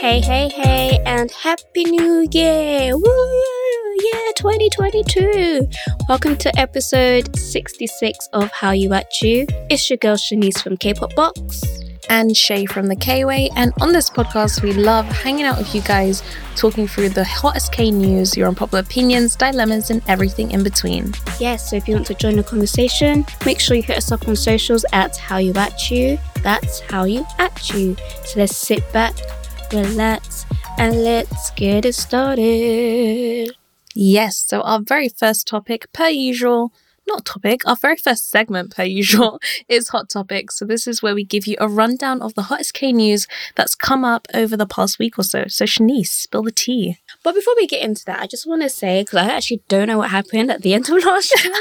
Hey, hey, hey, and Happy New Year! Woo! Yeah, 2022! Welcome to episode 66 of Hallyu@U. It's your girl Shanice from Kpopbox. And Shai from The K-Way. And on this podcast, we love hanging out with you guys, talking through the hottest K-news, your unpopular opinions, dilemmas, and everything in between. Yes, yeah, so if you want to join the conversation, make sure you hit us up on socials at Hallyu@U. That's Hallyu@U. So let's sit back, relax, and let's get it started. Yes, so our very first topic, per usual, our very first segment, per usual, is Hot Topics. So this is where we give you a rundown of the hottest K-news that's come up over the past week or so. So Shanice, spill the tea. But before we get into that, I just want to say, because I actually don't know what happened at the end of last year.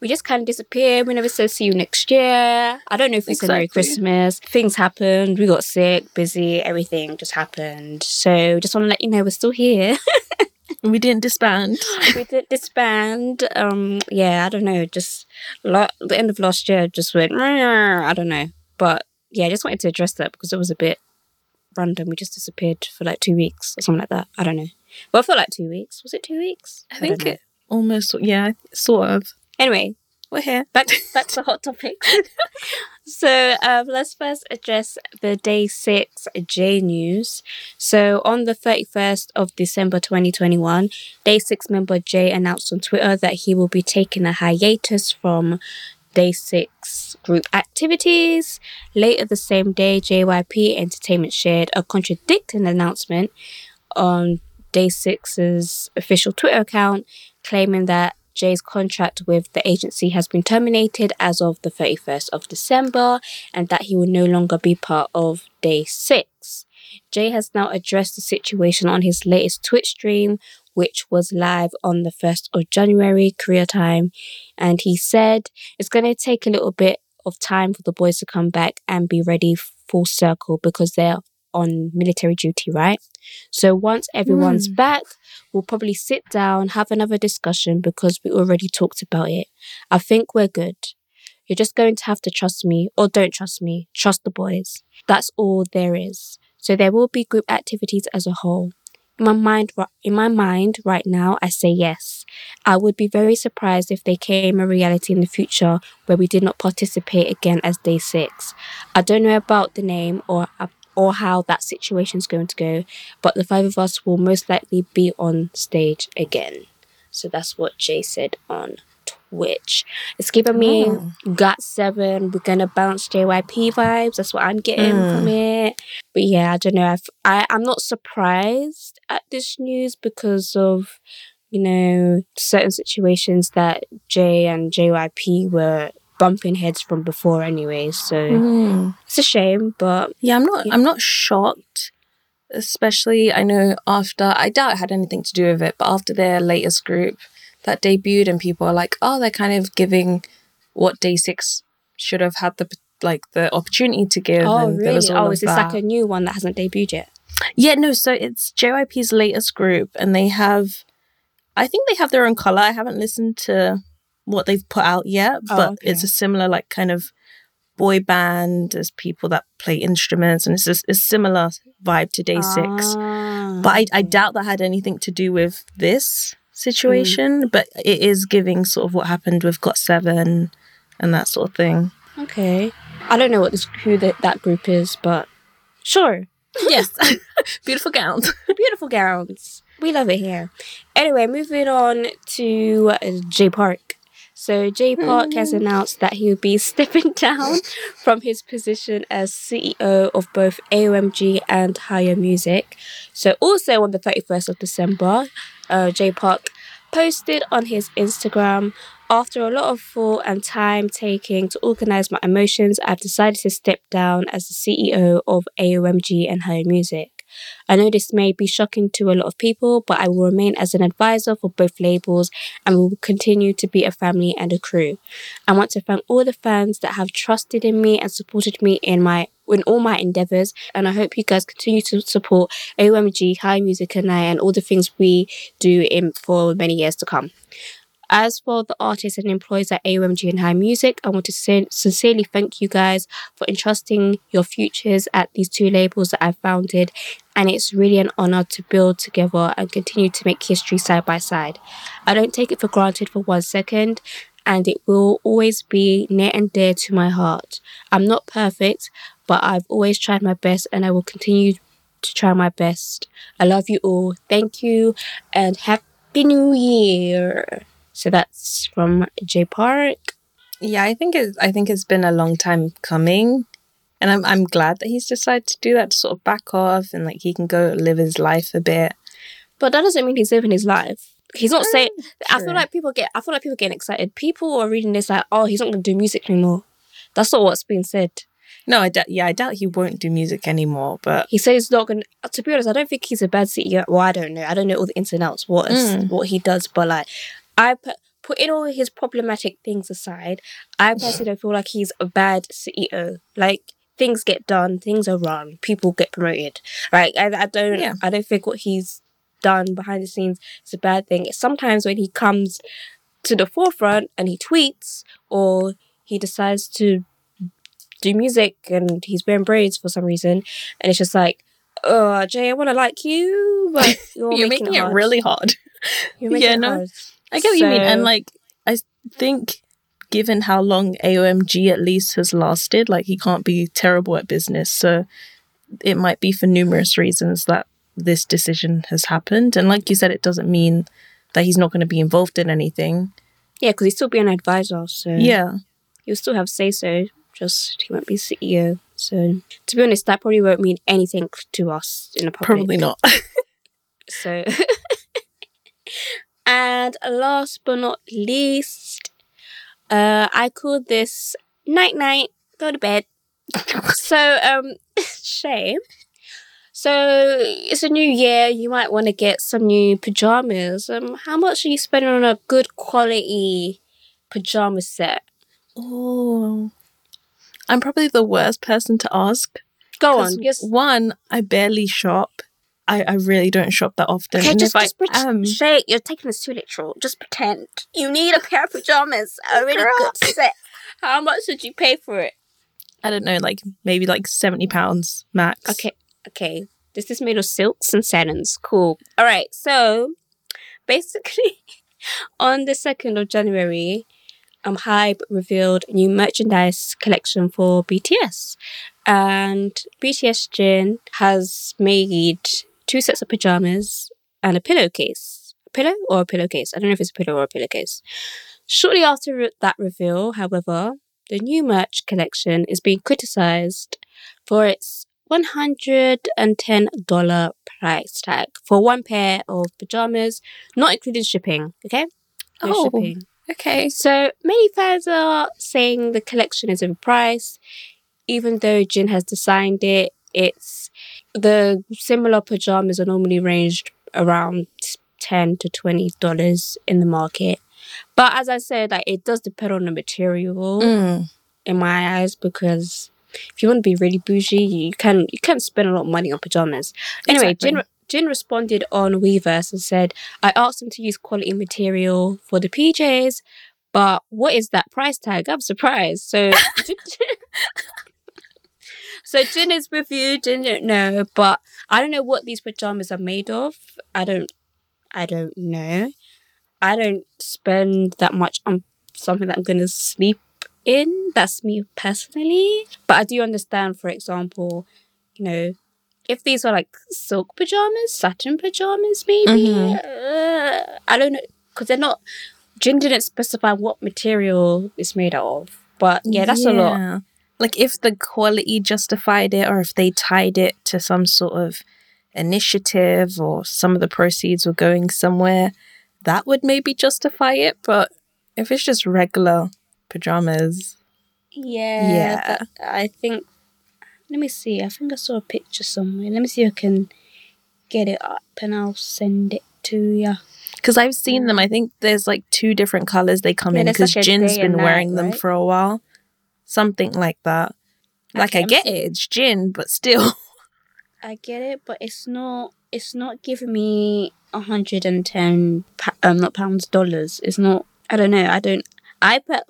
We just kind of disappeared. We never said see you next year. I don't know if we said Merry Christmas. Things happened. We got sick, busy, everything just happened. So just want to let you know we're still here. We didn't disband. Yeah, I don't know. Just the end of last year just went, I don't know. But yeah, I just wanted to address that because it was a bit random. We just disappeared for like 2 weeks or something like that. I don't know. Well, for like 2 weeks. Was it 2 weeks? I think it almost, yeah, sort of. Anyway, we're here. Back to Hot Topics. So let's first address the Day6 J news. So on the 31st of December 2021, Day6 member Jay announced on Twitter that he will be taking a hiatus from Day6 group activities. Later the same day, JYP Entertainment shared a contradicting announcement on Day6's official Twitter account, claiming that Jay's contract with the agency has been terminated as of the 31st of December and that he will no longer be part of Day6. Jay has now addressed the situation on his latest Twitch stream, which was live on the 1st of January, Korea time. And he said, it's going to take a little bit of time for the boys to come back and be ready full circle because they're on military duty, right? So once everyone's back, we'll probably sit down, have another discussion because we already talked about it. I think we're good. You're just going to have to trust me or don't trust me. Trust the boys. That's all there is. So there will be group activities as a whole. In my mind right now, I say yes. I would be very surprised if they came a reality in the future where we did not participate again as Day6. I don't know about the name or how that situation's going to go, but the five of us will most likely be on stage again. So that's what Jay said on Twitch. It's giving me GOT7, we're going to bounce JYP vibes. That's what I'm getting from it. But yeah, I don't know. I'm not surprised at this news because of, you know, certain situations that Jay and JYP were bumping heads from before anyway, so it's a shame, but yeah, I'm not shocked, especially I know after, I doubt it had anything to do with it, but after their latest group that debuted and people are like, oh, they're kind of giving what Day6 should have had the opportunity to give. Oh, and really? Is this like a new one that hasn't debuted yet? Yeah, no, so it's JYP's latest group and they have, I think they have their own colour. I haven't listened to what they've put out yet, but it's a similar like kind of boy band. There's people that play instruments and it's just a similar vibe to Day6. But I doubt that had anything to do with this situation, but it is giving sort of what happened with GOT7 and that sort of thing. Okay. I don't know who that group is, but sure. Yes. Beautiful gowns. Beautiful gowns. We love it here. Anyway, moving on to Jay Park. So Jay Park has announced that he'll be stepping down from his position as CEO of both AOMG and HIGHR Music. So also on the 31st of December, Jay Park posted on his Instagram, After a lot of thought and time taking to organise my emotions, I've decided to step down as the CEO of AOMG and HIGHR Music. I know this may be shocking to a lot of people, but I will remain as an advisor for both labels and will continue to be a family and a crew. I want to thank all the fans that have trusted in me and supported me in all my endeavours, and I hope you guys continue to support AOMG, HIGHR Music and I and all the things we do for many years to come. As for the artists and employees at AOMG and HIGHR Music, I want to sincerely thank you guys for entrusting your futures at these two labels that I founded, and it's really an honour to build together and continue to make history side by side. I don't take it for granted for 1 second, and it will always be near and dear to my heart. I'm not perfect, but I've always tried my best and I will continue to try my best. I love you all. Thank you and Happy New Year. So that's from Jay Park. Yeah, I think it's been a long time coming, and I'm glad that he's decided to do that, to sort of back off and like he can go live his life a bit. But that doesn't mean he's living his life. He's not saying. True. I feel like people getting excited. People are reading this like, oh, he's not going to do music anymore. That's not what's being said. No, I doubt he won't do music anymore. But he said he's not going to. To be honest, I don't think he's a bad CEO. Well, I don't know all the ins and outs what he does, but like. I putting all his problematic things aside, I personally don't feel like he's a bad CEO. Like, things get done, things are run, people get promoted. Like, I don't think what he's done behind the scenes is a bad thing. Sometimes when he comes to the forefront and he tweets or he decides to do music and he's wearing braids for some reason, and it's just like, oh, Jay, I want to like you, but you're making it hard. Really hard. You're making it hard. I get what you mean, and like I think, given how long AOMG at least has lasted, like he can't be terrible at business. So it might be for numerous reasons that this decision has happened. And like you said, it doesn't mean that he's not going to be involved in anything. Yeah, because he's still be an advisor. So yeah, he'll still have say so. Just he won't be CEO. So to be honest, that probably won't mean anything to us in the public. Probably not. So. And last but not least, I call this night-night, go to bed. So, Shai. So, it's a new year. You might want to get some new pyjamas. How much are you spending on a good quality pyjama set? Oh, I'm probably the worst person to ask. Go on. Yes. One, I barely shop. I really don't shop that often. Okay, Shai, you're taking this too literal. Just pretend. You need a pair of pajamas, a really good set. How much did you pay for it? I don't know, maybe £70 max. Okay. This is made of silks and satins. Cool. All right, so basically on the 2nd of January, Hybe revealed a new merchandise collection for BTS. And BTS Jin has made 2 sets of pyjamas and a pillowcase. A pillow or a pillowcase? I don't know if it's a pillow or a pillowcase. Shortly after that reveal, however, the new merch collection is being criticised for its $110 price tag for one pair of pyjamas, not including shipping, okay? No shipping. Okay. So many fans are saying the collection is overpriced. Even though Jin has designed it, it's the similar pajamas are normally ranged around $10 to $20 in the market. But as I said, it does depend on the material in my eyes, because if you want to be really bougie, you can spend a lot of money on pajamas. Anyway, exactly. Jin responded on Weverse and said, I asked him to use quality material for the PJs, but what is that price tag? I'm surprised. So So Jin is with you, Jin don't know, but I don't know what these pajamas are made of. I don't know. I don't spend that much on something that I'm going to sleep in. That's me personally. But I do understand, for example, you know, if these are like silk pajamas, satin pajamas maybe. Mm-hmm. I don't know, because they're not, Jin didn't specify what material it's made out of. But yeah, that's a lot. Like if the quality justified it, or if they tied it to some sort of initiative, or some of the proceeds were going somewhere, that would maybe justify it. But If it's just regular pajamas. Yeah. I think, let me see. I think I saw a picture somewhere. Let me see if I can get it up and I'll send it to you. Because I've seen them. I think there's like two different colours they come in because like Jin's been wearing them for a while. Something like that. Like, okay, I get it. It's Jin, but still. I get it, but it's not giving me 110 not pounds, dollars. It's not, I don't know.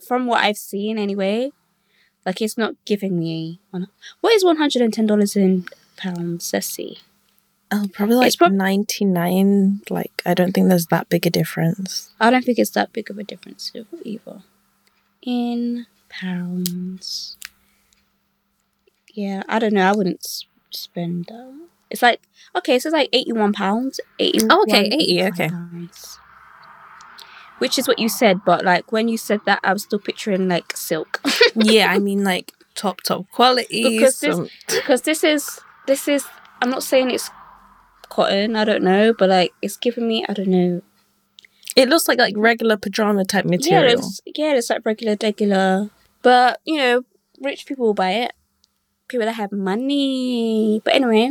From what I've seen anyway, like it's not giving me, what is $110 in pounds? Let's see. Oh, probably like 99. Like, I don't think there's that big a difference. I don't think it's that big of a difference either. In pounds. Yeah, I don't know. I wouldn't spend that. It's like, okay, so it's like £81. Oh, okay, 80, okay. Pounds. Which is what you said, but like when you said that, I was still picturing like silk. Yeah, I mean like top quality. Because this is, I'm not saying it's cotton, I don't know, but like it's giving me, I don't know. It looks like regular pajama type material. Yeah, it's like regular. But, you know, rich people will buy it. People that have money. But anyway.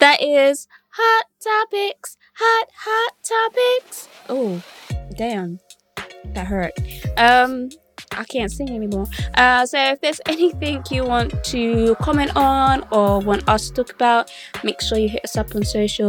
That is hot topics. Oh, damn, that hurt. I can't sing anymore. So if there's anything you want to comment on or want us to talk about, make sure you hit us up on social,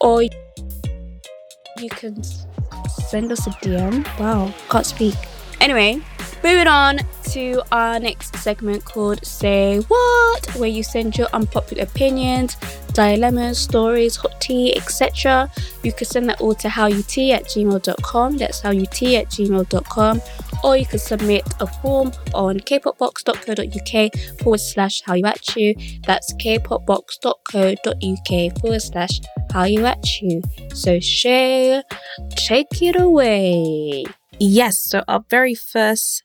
or you can send us a DM. Wow, can't speak. Anyway, moving on to our next segment called Say What?, where you send your unpopular opinions, dilemmas, stories, hot tea, etc. You can send that all to Hyoyeon@gmail.com. That's Hyoyeon@gmail.com. Or you can submit a form on kpopbox.co.uk/Hallyu@U. That's kpopbox.co.uk/Hallyu@U. So Shay, take it away. Yes, so our very first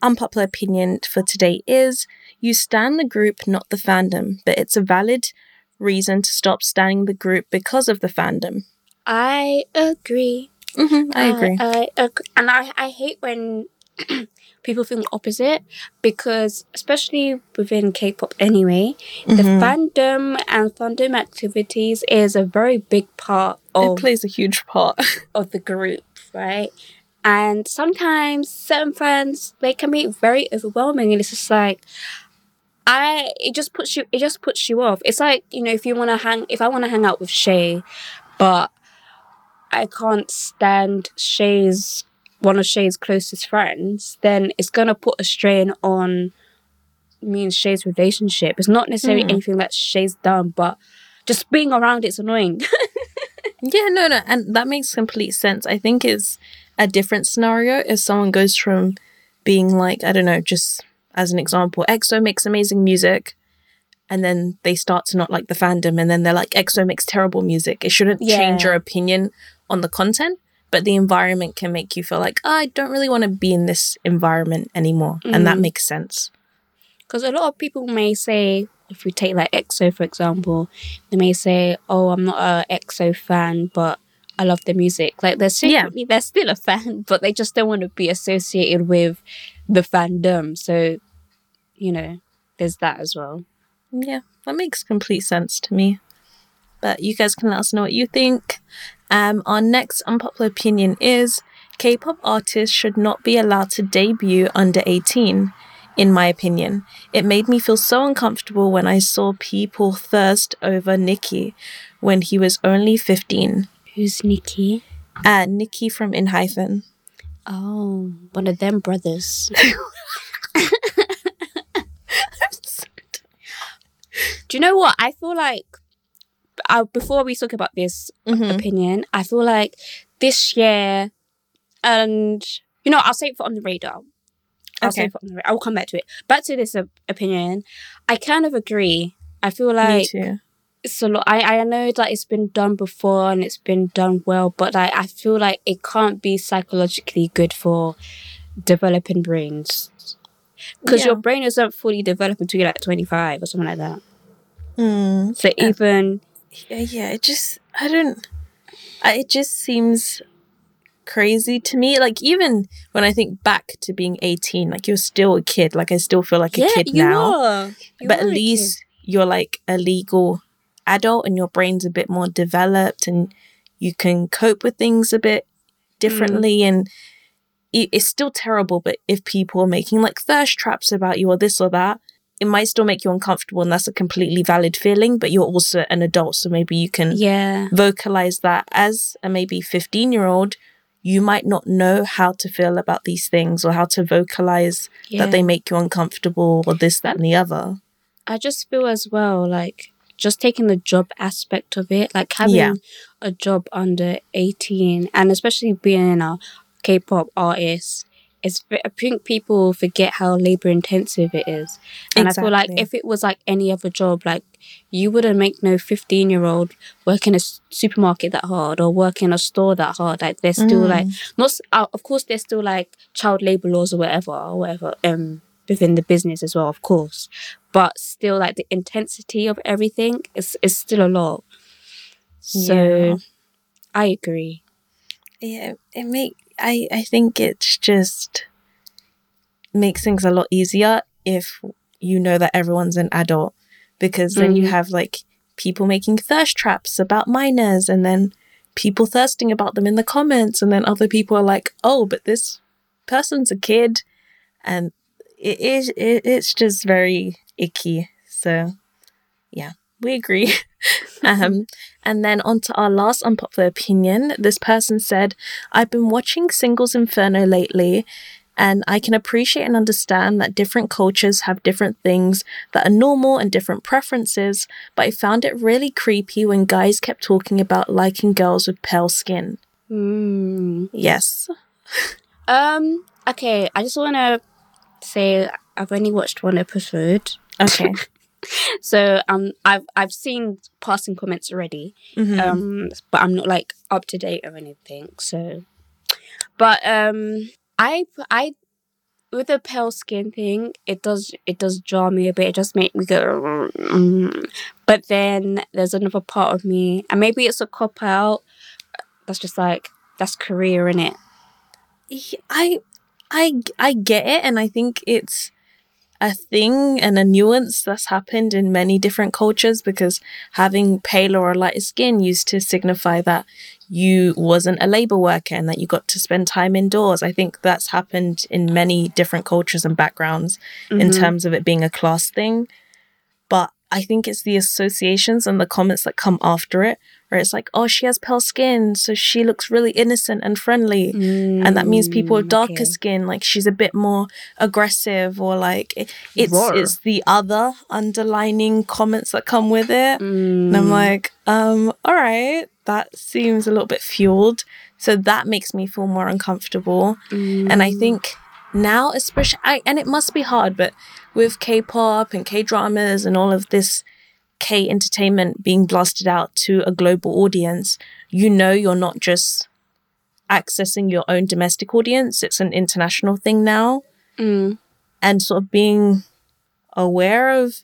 unpopular opinion for today is you stan the group, not the fandom, but it's a valid reason to stop stanning the group because of the fandom. I agree. Mm-hmm, I agree. And I hate when people think opposite, because especially within K-pop anyway, mm-hmm. The fandom and fandom activities is a very big part of... It plays a huge part. ...of the group, right? And sometimes certain fans, they can be very overwhelming, and it's just like, it just puts you off. It's like, you know, if I want to hang out with Shay, but I can't stand one of Shay's closest friends, then it's going to put a strain on me and Shay's relationship. It's not necessarily anything that Shay's done, but just being around it's annoying. Yeah, no, and that makes complete sense. I think it's a different scenario if someone goes from being like, I don't know, just as an example, EXO makes amazing music, and then they start to not like the fandom, and then they're like, EXO makes terrible music. It shouldn't change your opinion on the content, but the environment can make you feel like, oh, I don't really want to be in this environment anymore. Mm. And that makes sense. Because a lot of people may say, if we take like EXO, for example, they may say, oh, I'm not an EXO fan, but I love the music. Like, they're still a fan, but they just don't want to be associated with the fandom. So, you know, there's that as well. Yeah, that makes complete sense to me. But you guys can let us know what you think. Our next unpopular opinion is K-pop artists should not be allowed to debut under 18. In my opinion, it made me feel so uncomfortable when I saw people thirst over Nicky when he was only 15. Who's Nicky? Nicky from Enhypen. Oh, one of them brothers. Do you know what? I feel like, before we talk about this opinion, I feel like this year, And, you know, I'll save it on the radar. I will come back to it. Back to this opinion. I kind of agree. I feel like it's a lot. I know that it's been done before and it's been done well, but like, I feel like it can't be psychologically good for developing brains. Because your brain isn't fully developed until you're like 25 or something like that. Mm. So even... Yeah, it just... I don't... It just seems... crazy to me. Like, even when I think back to being 18, like, you're still a kid. Like, I still feel like a kid now. But at least you're like a legal adult and your brain's a bit more developed and you can cope with things a bit differently. And it's still terrible, but if people are making like thirst traps about you or this or that, it might still make you uncomfortable, and that's a completely valid feeling, but you're also an adult, so maybe you can vocalize that. As a maybe 15-year-old, you might not know how to feel about these things or how to vocalize that they make you uncomfortable or this, that, and the other. I just feel as well, like, just taking the job aspect of it, like having a job under 18 and especially being a K-pop artist, I think people forget how labor intensive it is. And I feel like if it was like any other job, like, you wouldn't make no 15-year-old work in a supermarket that hard or work in a store that hard. Like, they're still like, not of course there's still like child labor laws or whatever within the business as well, of course, but still, like, the intensity of everything is still a lot. So I agree. I think it's just makes things a lot easier if you know that everyone's an adult, because then you have like people making thirst traps about minors and then people thirsting about them in the comments, and then other people are like, oh, but this person's a kid, and it's just very icky. So yeah, we agree. And then on to our last unpopular opinion. This person said, I've been watching Singles Inferno lately, and I can appreciate and understand that different cultures have different things that are normal and different preferences, but I found it really creepy when guys kept talking about liking girls with pale skin. Yes. Okay, I just want to say I've only watched one episode. Okay. So I've seen passing comments already, but I'm not like up to date or anything. So, but I with the pale skin thing, it does jar me a bit. It just make me go. But then there's another part of me, and maybe it's a cop out. That's just like, that's Korea, innit? I get it, and I think it's a thing and a nuance that's happened in many different cultures, because having paler or lighter skin used to signify that you wasn't a labor worker and that you got to spend time indoors. I think that's happened in many different cultures and backgrounds in terms of it being a class thing. But I think it's the associations and the comments that come after it, where it's like, oh, she has pale skin, so she looks really innocent and friendly. And that means people with darker skin, like, she's a bit more aggressive, or like, it's the other underlining comments that come with it. And I'm like, all right, that seems a little bit fueled. So that makes me feel more uncomfortable. And I think now, especially, and it must be hard, but with K-pop and K-dramas and all of this K entertainment being blasted out to a global audience, you know, you're not just accessing your own domestic audience, it's an international thing now. And sort of being aware of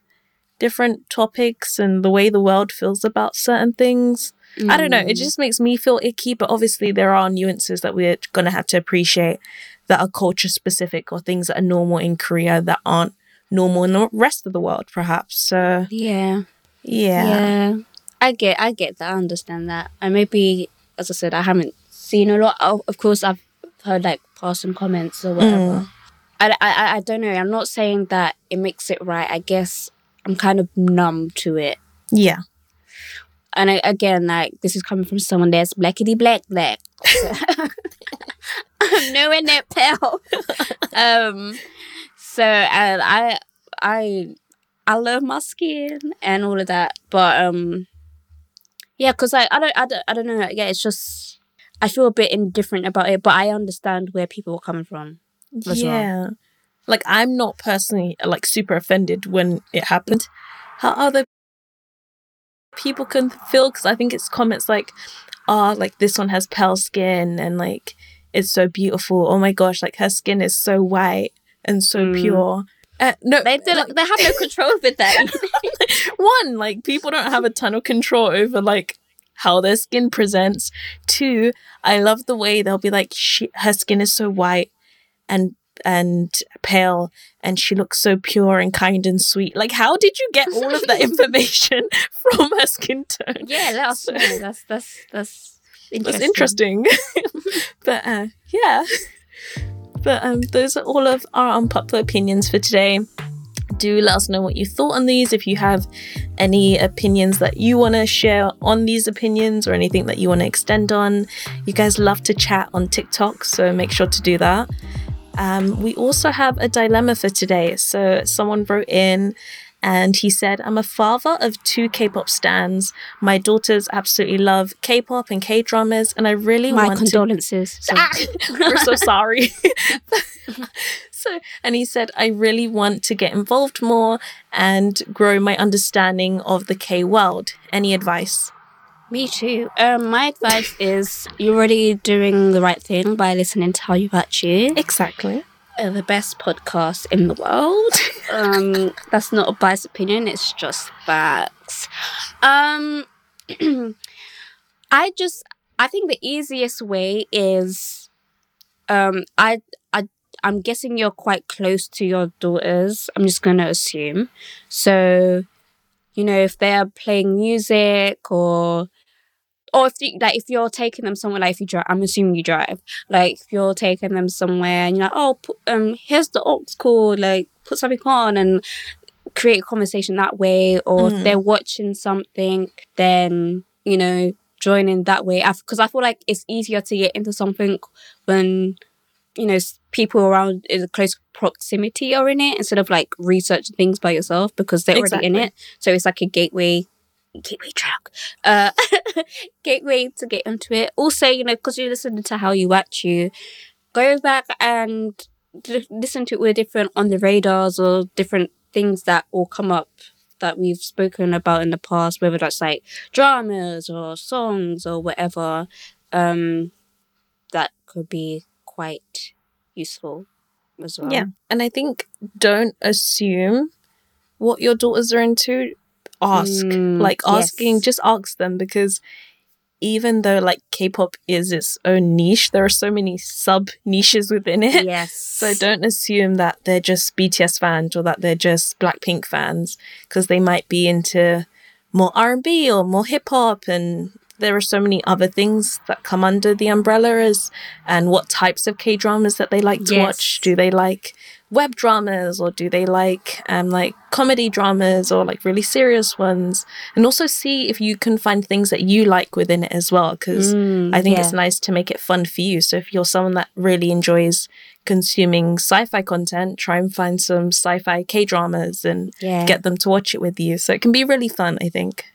different topics and the way the world feels about certain things. I don't know, it just makes me feel icky, but obviously there are nuances that we're going to have to appreciate that are culture specific, or things that are normal in Korea that aren't normal in the rest of the world, perhaps. So yeah, I get that. I understand that. And maybe, as I said, I haven't seen a lot. Of course, I've heard like passing comments or whatever. I don't know. I'm not saying that it makes it right. I guess I'm kind of numb to it. Yeah. And again, like, this is coming from someone that's blackity black. I'm knowing that pal. So I love my skin and all of that, but because I don't know. Yeah, it's just I feel a bit indifferent about it, but I understand where people are coming from as well. Like, I'm not personally, like, super offended when it happened. How other people can feel, because I think it's comments like, oh, like, this one has pale skin and, like, it's so beautiful. Oh, my gosh, like, her skin is so white and so pure. No, they have no control over that. One, like, people don't have a ton of control over, like, how their skin presents. Two, I love the way they'll be like, her skin is so white and pale and she looks so pure and kind and sweet. Like, how did you get all of that information from her skin tone? Yeah, that's interesting. That's interesting. But yeah. But those are all of our unpopular opinions for today. Do let us know what you thought on these. If you have any opinions that you want to share on these opinions or anything that you want to extend on, you guys love to chat on TikTok, so make sure to do that. We also have a dilemma for today. So someone wrote in and he said, I'm a father of 2 K-pop stans. My daughters absolutely love K-pop and K-dramas, and I really want condolences. We're so sorry. And he said, I really want to get involved more and grow my understanding of the K-world. Any advice? Me too. My advice is you're already doing the right thing by listening to Hallyu@U. Exactly. The best podcast in the world. That's not a biased opinion, it's just facts. I think the easiest way is I'm guessing you're quite close to your daughters. I'm just going to assume. So, you know, if they're playing music or if you're taking them somewhere, like if you drive, I'm assuming you drive, like if you're taking them somewhere and you're like, oh, here's the aux cord, like put something on and create a conversation that way. Or if they're watching something, then, you know, join in that way. Because I feel like it's easier to get into something when, you know, people around in close proximity are in it instead of like researching things by yourself because they're already in it. So it's like a gateway track, gateway to get into it. Also, you know, because you're listening to Hallyu@U, go back and listen to it with different on the radars or different things that will come up that we've spoken about in the past, whether that's like dramas or songs or whatever. That could be quite useful as well. Yeah, and I think don't assume what your daughters are into. Ask, just ask them, because even though like K-pop is its own niche, there are so many sub niches within it. Yes. So don't assume that they're just BTS fans or that they're just Blackpink fans, because they might be into more R&B or more hip hop, and there are so many other things that come under the umbrellas, and what types of K-dramas that they like to watch. Do they like web dramas, or do they like comedy dramas, or like really serious ones? And also see if you can find things that you like within it as well, because I think it's nice to make it fun for you. So if you're someone that really enjoys consuming sci-fi content, try and find some sci-fi K-dramas and get them to watch it with you. So it can be really fun, I think.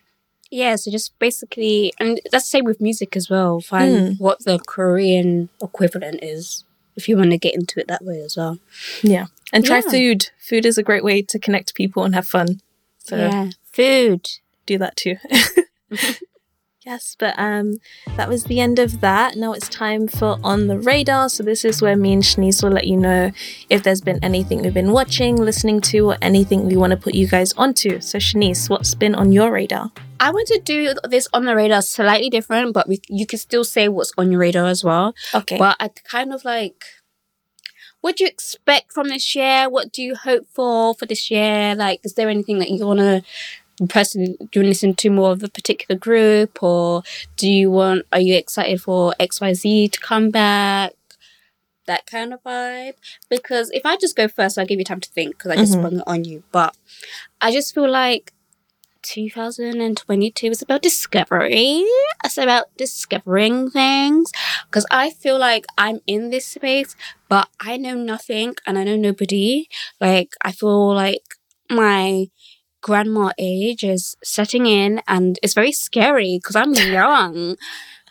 Yeah, so just basically, and that's the same with music as well. Find what the Korean equivalent is if you want to get into it that way as well. Yeah. And try food. Food is a great way to connect people and have fun. So yeah, food. Do that too. Yes, but that was the end of that. Now it's time for On the Radar. So this is where me and Shanice will let you know if there's been anything we've been watching, listening to, or anything we want to put you guys onto. So Shanice, what's been on your radar? I want to do this On the Radar slightly different, but you can still say what's on your radar as well. Okay. But I kind of like, what do you expect from this year? What do you hope for this year? Like, is there anything that you want to... person, do you listen to more of a particular group, or are you excited for XYZ to come back? That kind of vibe. Because if I just go first, I'll give you time to think, because I just sprung it on you. But I just feel like 2022 is about discovery. It's about discovering things, because I feel like I'm in this space, but I know nothing and I know nobody. Like, I feel like my grandma age is setting in, and it's very scary because I'm young.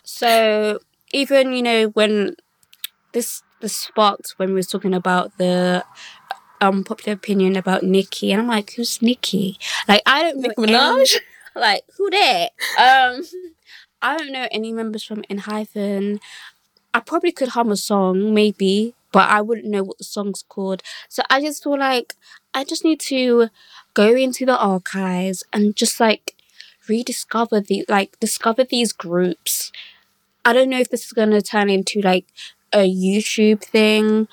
So even, you know, when this sparked when we were talking about the unpopular opinion about Nicky, and I'm like, who's Nicky? Like, I don't know. Nicki Minaj? Like, who that? I don't know any members from Enhypen. I probably could hum a song, maybe, but I wouldn't know what the song's called. So I just feel like I just need to go into the archives and just, like, rediscover discover these groups. I don't know if this is going to turn into, like, a YouTube thing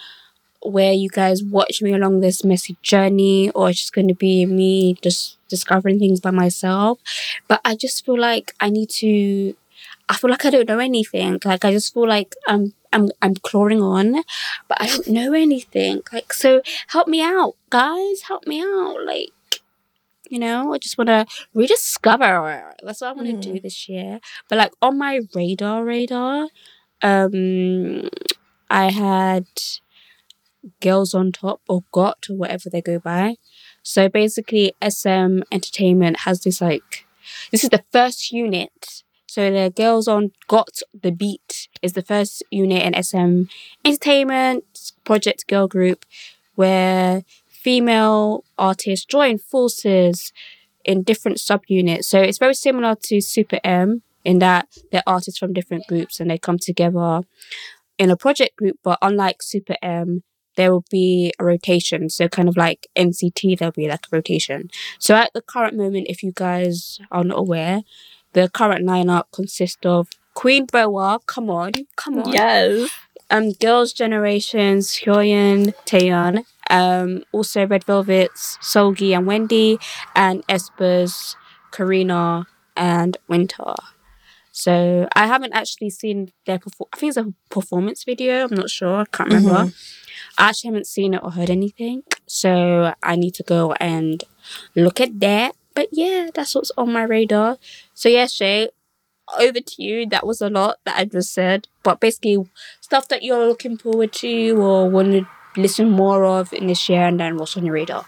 where you guys watch me along this messy journey, or it's just going to be me just discovering things by myself. But I just feel like I feel like I don't know anything. Like, I just feel like I'm clawing on, but I don't know anything. Like, so help me out, guys. Help me out. Like, you know, I just want to rediscover. That's what I want to do this year. But, like, on my radar, I had Girls on Top, or GOT, or whatever they go by. So basically, SM Entertainment has this, like, this is the first unit. So the Girls on GOT, the Beat, is the first unit in SM Entertainment Project Girl Group, where female artists join forces in different subunits. So it's very similar to Super M in that they're artists from different groups and they come together in a project group. But unlike Super M, there will be a rotation. So kind of like NCT, there'll be like a rotation. So at the current moment, if you guys are not aware, the current lineup consists of Queen BoA, come on. Yes. Girls' Generations, Hyoyeon, Taeyeon, also Red Velvet's Seulgi and Wendy, and Esper's Karina and Winter. So I haven't actually seen their I think it's a performance video. I'm not sure. I can't remember. I actually haven't seen it or heard anything. So I need to go and look at that. But yeah, that's what's on my radar. So yeah, Shay, over to you. That was a lot that I just said. But basically, stuff that you're looking forward to or want to listen more of in this year, and then what's on your radar?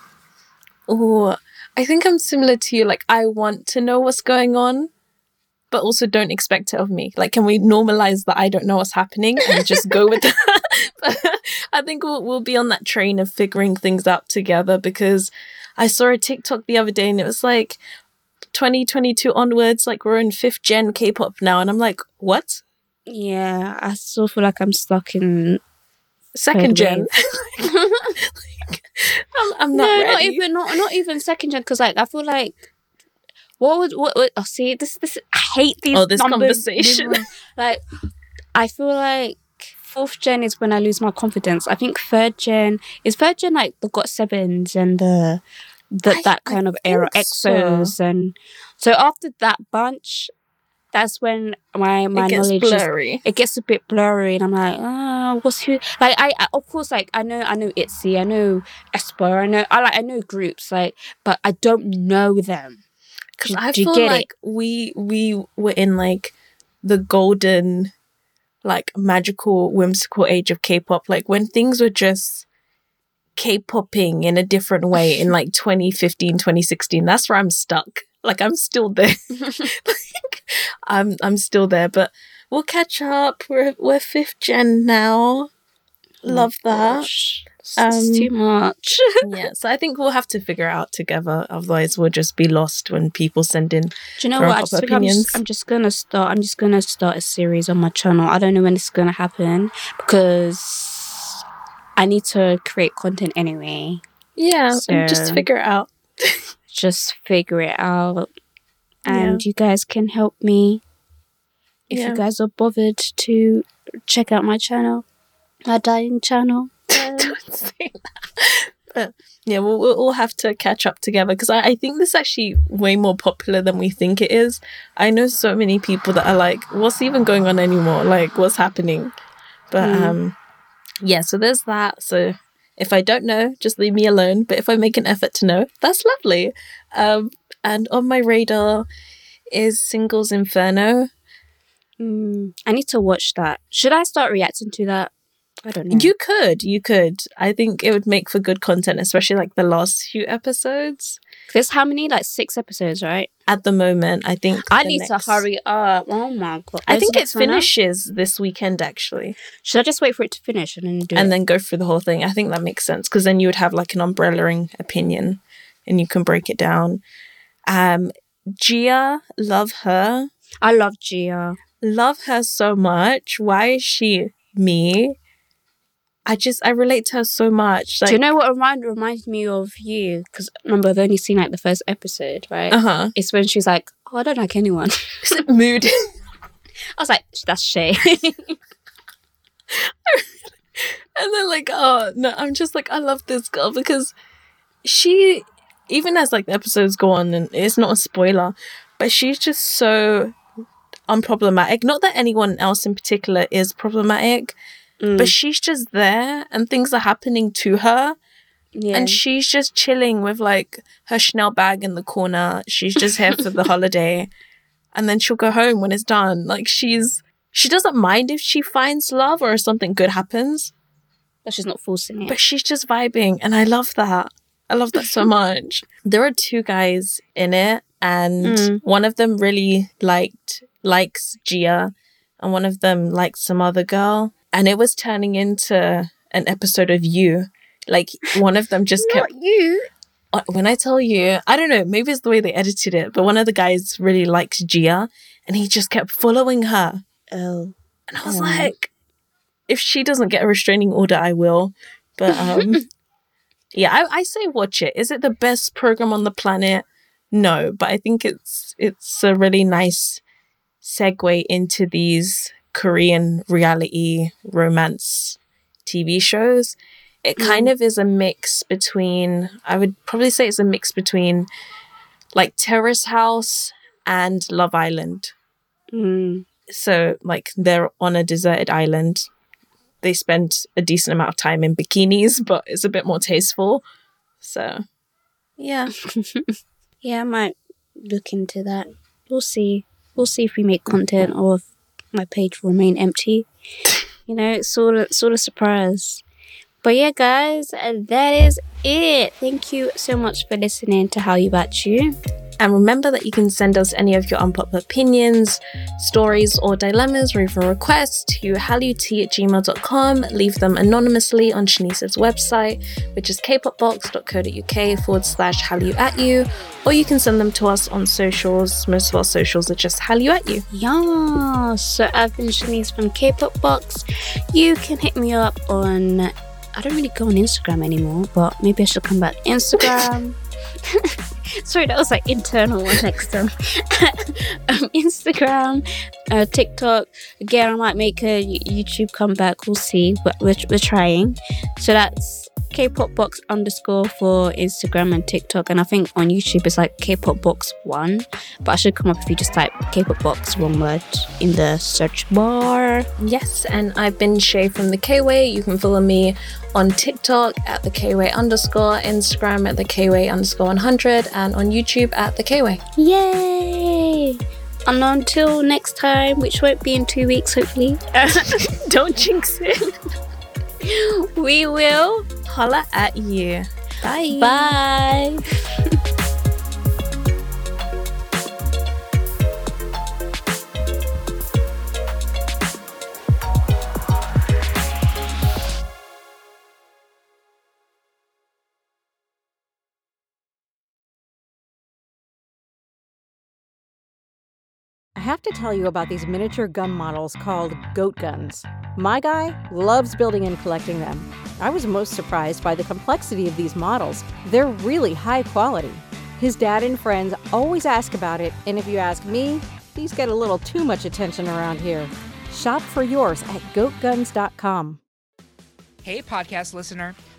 Oh, I think I'm similar to you. Like, I want to know what's going on, but also don't expect it of me. Like, can we normalize that I don't know what's happening and just go with that? But I think we'll be on that train of figuring things out together, because I saw a TikTok the other day and it was like 2022 onwards, like we're in 5th gen K-pop now. And I'm like, what? Yeah, I still feel like I'm stuck in 2nd gen. Like, I'm not ready. Not even 2nd gen, because like I feel like what would oh, see this I hate these this numbers, conversation. Like, I feel like 4th gen is when I lose my confidence. I think 3rd gen is 3rd gen, like the GOT7s and that kind of era, EXOs, so. And so after that bunch, that's when my knowledge blurry. It gets a bit blurry, and I'm like, what's who? Like, I of course, like I know Itzy, I know Esper, I know groups, like, but I don't know them. Because I feel like we were in like the golden, like, magical, whimsical age of K-pop, like when things were just K-popping in a different way in like 2015, 2016. That's where I'm stuck. Like, I'm still there. Like, I'm still there, but we'll catch up. We're 5th gen now. Love that. Gosh. It's too much. Yeah, so I think we'll have to figure it out together. Otherwise, we'll just be lost when people send in. Do you know what? I just think I'm just gonna start a series on my channel. I don't know when it's gonna happen, because I need to create content anyway. Yeah, so just figure it out. And you guys can help me if you guys are bothered to check out my channel, my dying channel. Don't say that. But yeah, we'll all have to catch up together, because I think this is actually way more popular than we think it is. I know so many people that are like, what's even going on anymore? Like, what's happening? But yeah, so there's that. So if I don't know, just leave me alone. But if I make an effort to know, that's lovely. And on my radar is Singles Inferno. I need to watch that. Should I start reacting to that? I don't know. You could. I think it would make for good content, especially like the last few episodes. There's how many? Like 6 episodes, right? At the moment, I think. I need to hurry up. Oh my God. I think it finishes this weekend, actually. Should I just wait for it to finish and then do it? And then go through the whole thing. I think that makes sense because then you would have like an umbrellaing opinion and you can break it down. Gia, love her. I love Gia. Love her so much. Why is she me? I relate to her so much. Like, do you know what reminds me of you? Because remember, I've only seen like the first episode, right? Uh-huh. It's when she's like, oh, I don't like anyone. Mood. I was like, that's Shay. And then like, oh, no, I'm just like, I love this girl because she, even as like the episodes go on, and it's not a spoiler, but she's just so unproblematic. Not that anyone else in particular is problematic, but she's just there and things are happening to her. Yeah. And she's just chilling with like her Chanel bag in the corner. She's just here for the holiday. And then she'll go home when it's done. Like she doesn't mind if she finds love or if something good happens. But she's not forcing it. But she's just vibing. And I love that. I love that so much. There are 2 guys in it and one of them really likes Gia and one of them likes some other girl. And it was turning into an episode of You. Like, one of them just kept... Not you. When I tell you... I don't know. Maybe it's the way they edited it. But one of the guys really likes Gia. And he just kept following her. Oh. And I was like, if she doesn't get a restraining order, I will. But, yeah, I say watch it. Is it the best program on the planet? No. But I think it's a really nice segue into these... Korean reality romance TV shows. It kind of is a mix between, I would probably say it's a mix between like Terrace House and Love Island. So like they're on a deserted island. They spend a decent amount of time in bikinis, but it's a bit more tasteful. So yeah. Yeah, I might look into that. We'll see. We'll see if we make content or my page will remain empty. You know, it's all a surprise. But yeah, guys, that is it. Thank you so much for listening to Hallyu@U. And remember that you can send us any of your unpopular opinions, stories, or dilemmas, or even requests to Hallyutea@gmail.com. Leave them anonymously on Shanice's website, which is kpopbox.co.uk/Hallyu@U. Or you can send them to us on socials. Most of our socials are just Hallyu@U. Yeah, so I've been Shanice from Kpopbox. You can hit me up on... I don't really go on Instagram anymore, but maybe I should come back to Instagram. Sorry, that was like internal one next time. Instagram, TikTok. Again, I might make a YouTube comeback. We'll see. We're trying. So that's Kpopbox_ for Instagram and TikTok. And I think on YouTube it's like Kpopbox1. But I should come up if you just type Kpopbox one word in the search bar. Yes, and I've been Shay from The K-Way. You can follow me on TikTok at The K-Way _ Instagram at The K-Way _100 and on YouTube at The K-Way. Yay! And until next time, which won't be in 2 weeks, hopefully. Don't jinx it. We will holla at you. Bye. Bye. I have to tell you about these miniature gun models called goat guns. My guy loves building and collecting them. I was most surprised by the complexity of these models. They're really high quality. His dad and friends always ask about it, and if you ask me, these get a little too much attention around here. Shop for yours at goatguns.com. Hey, podcast listener.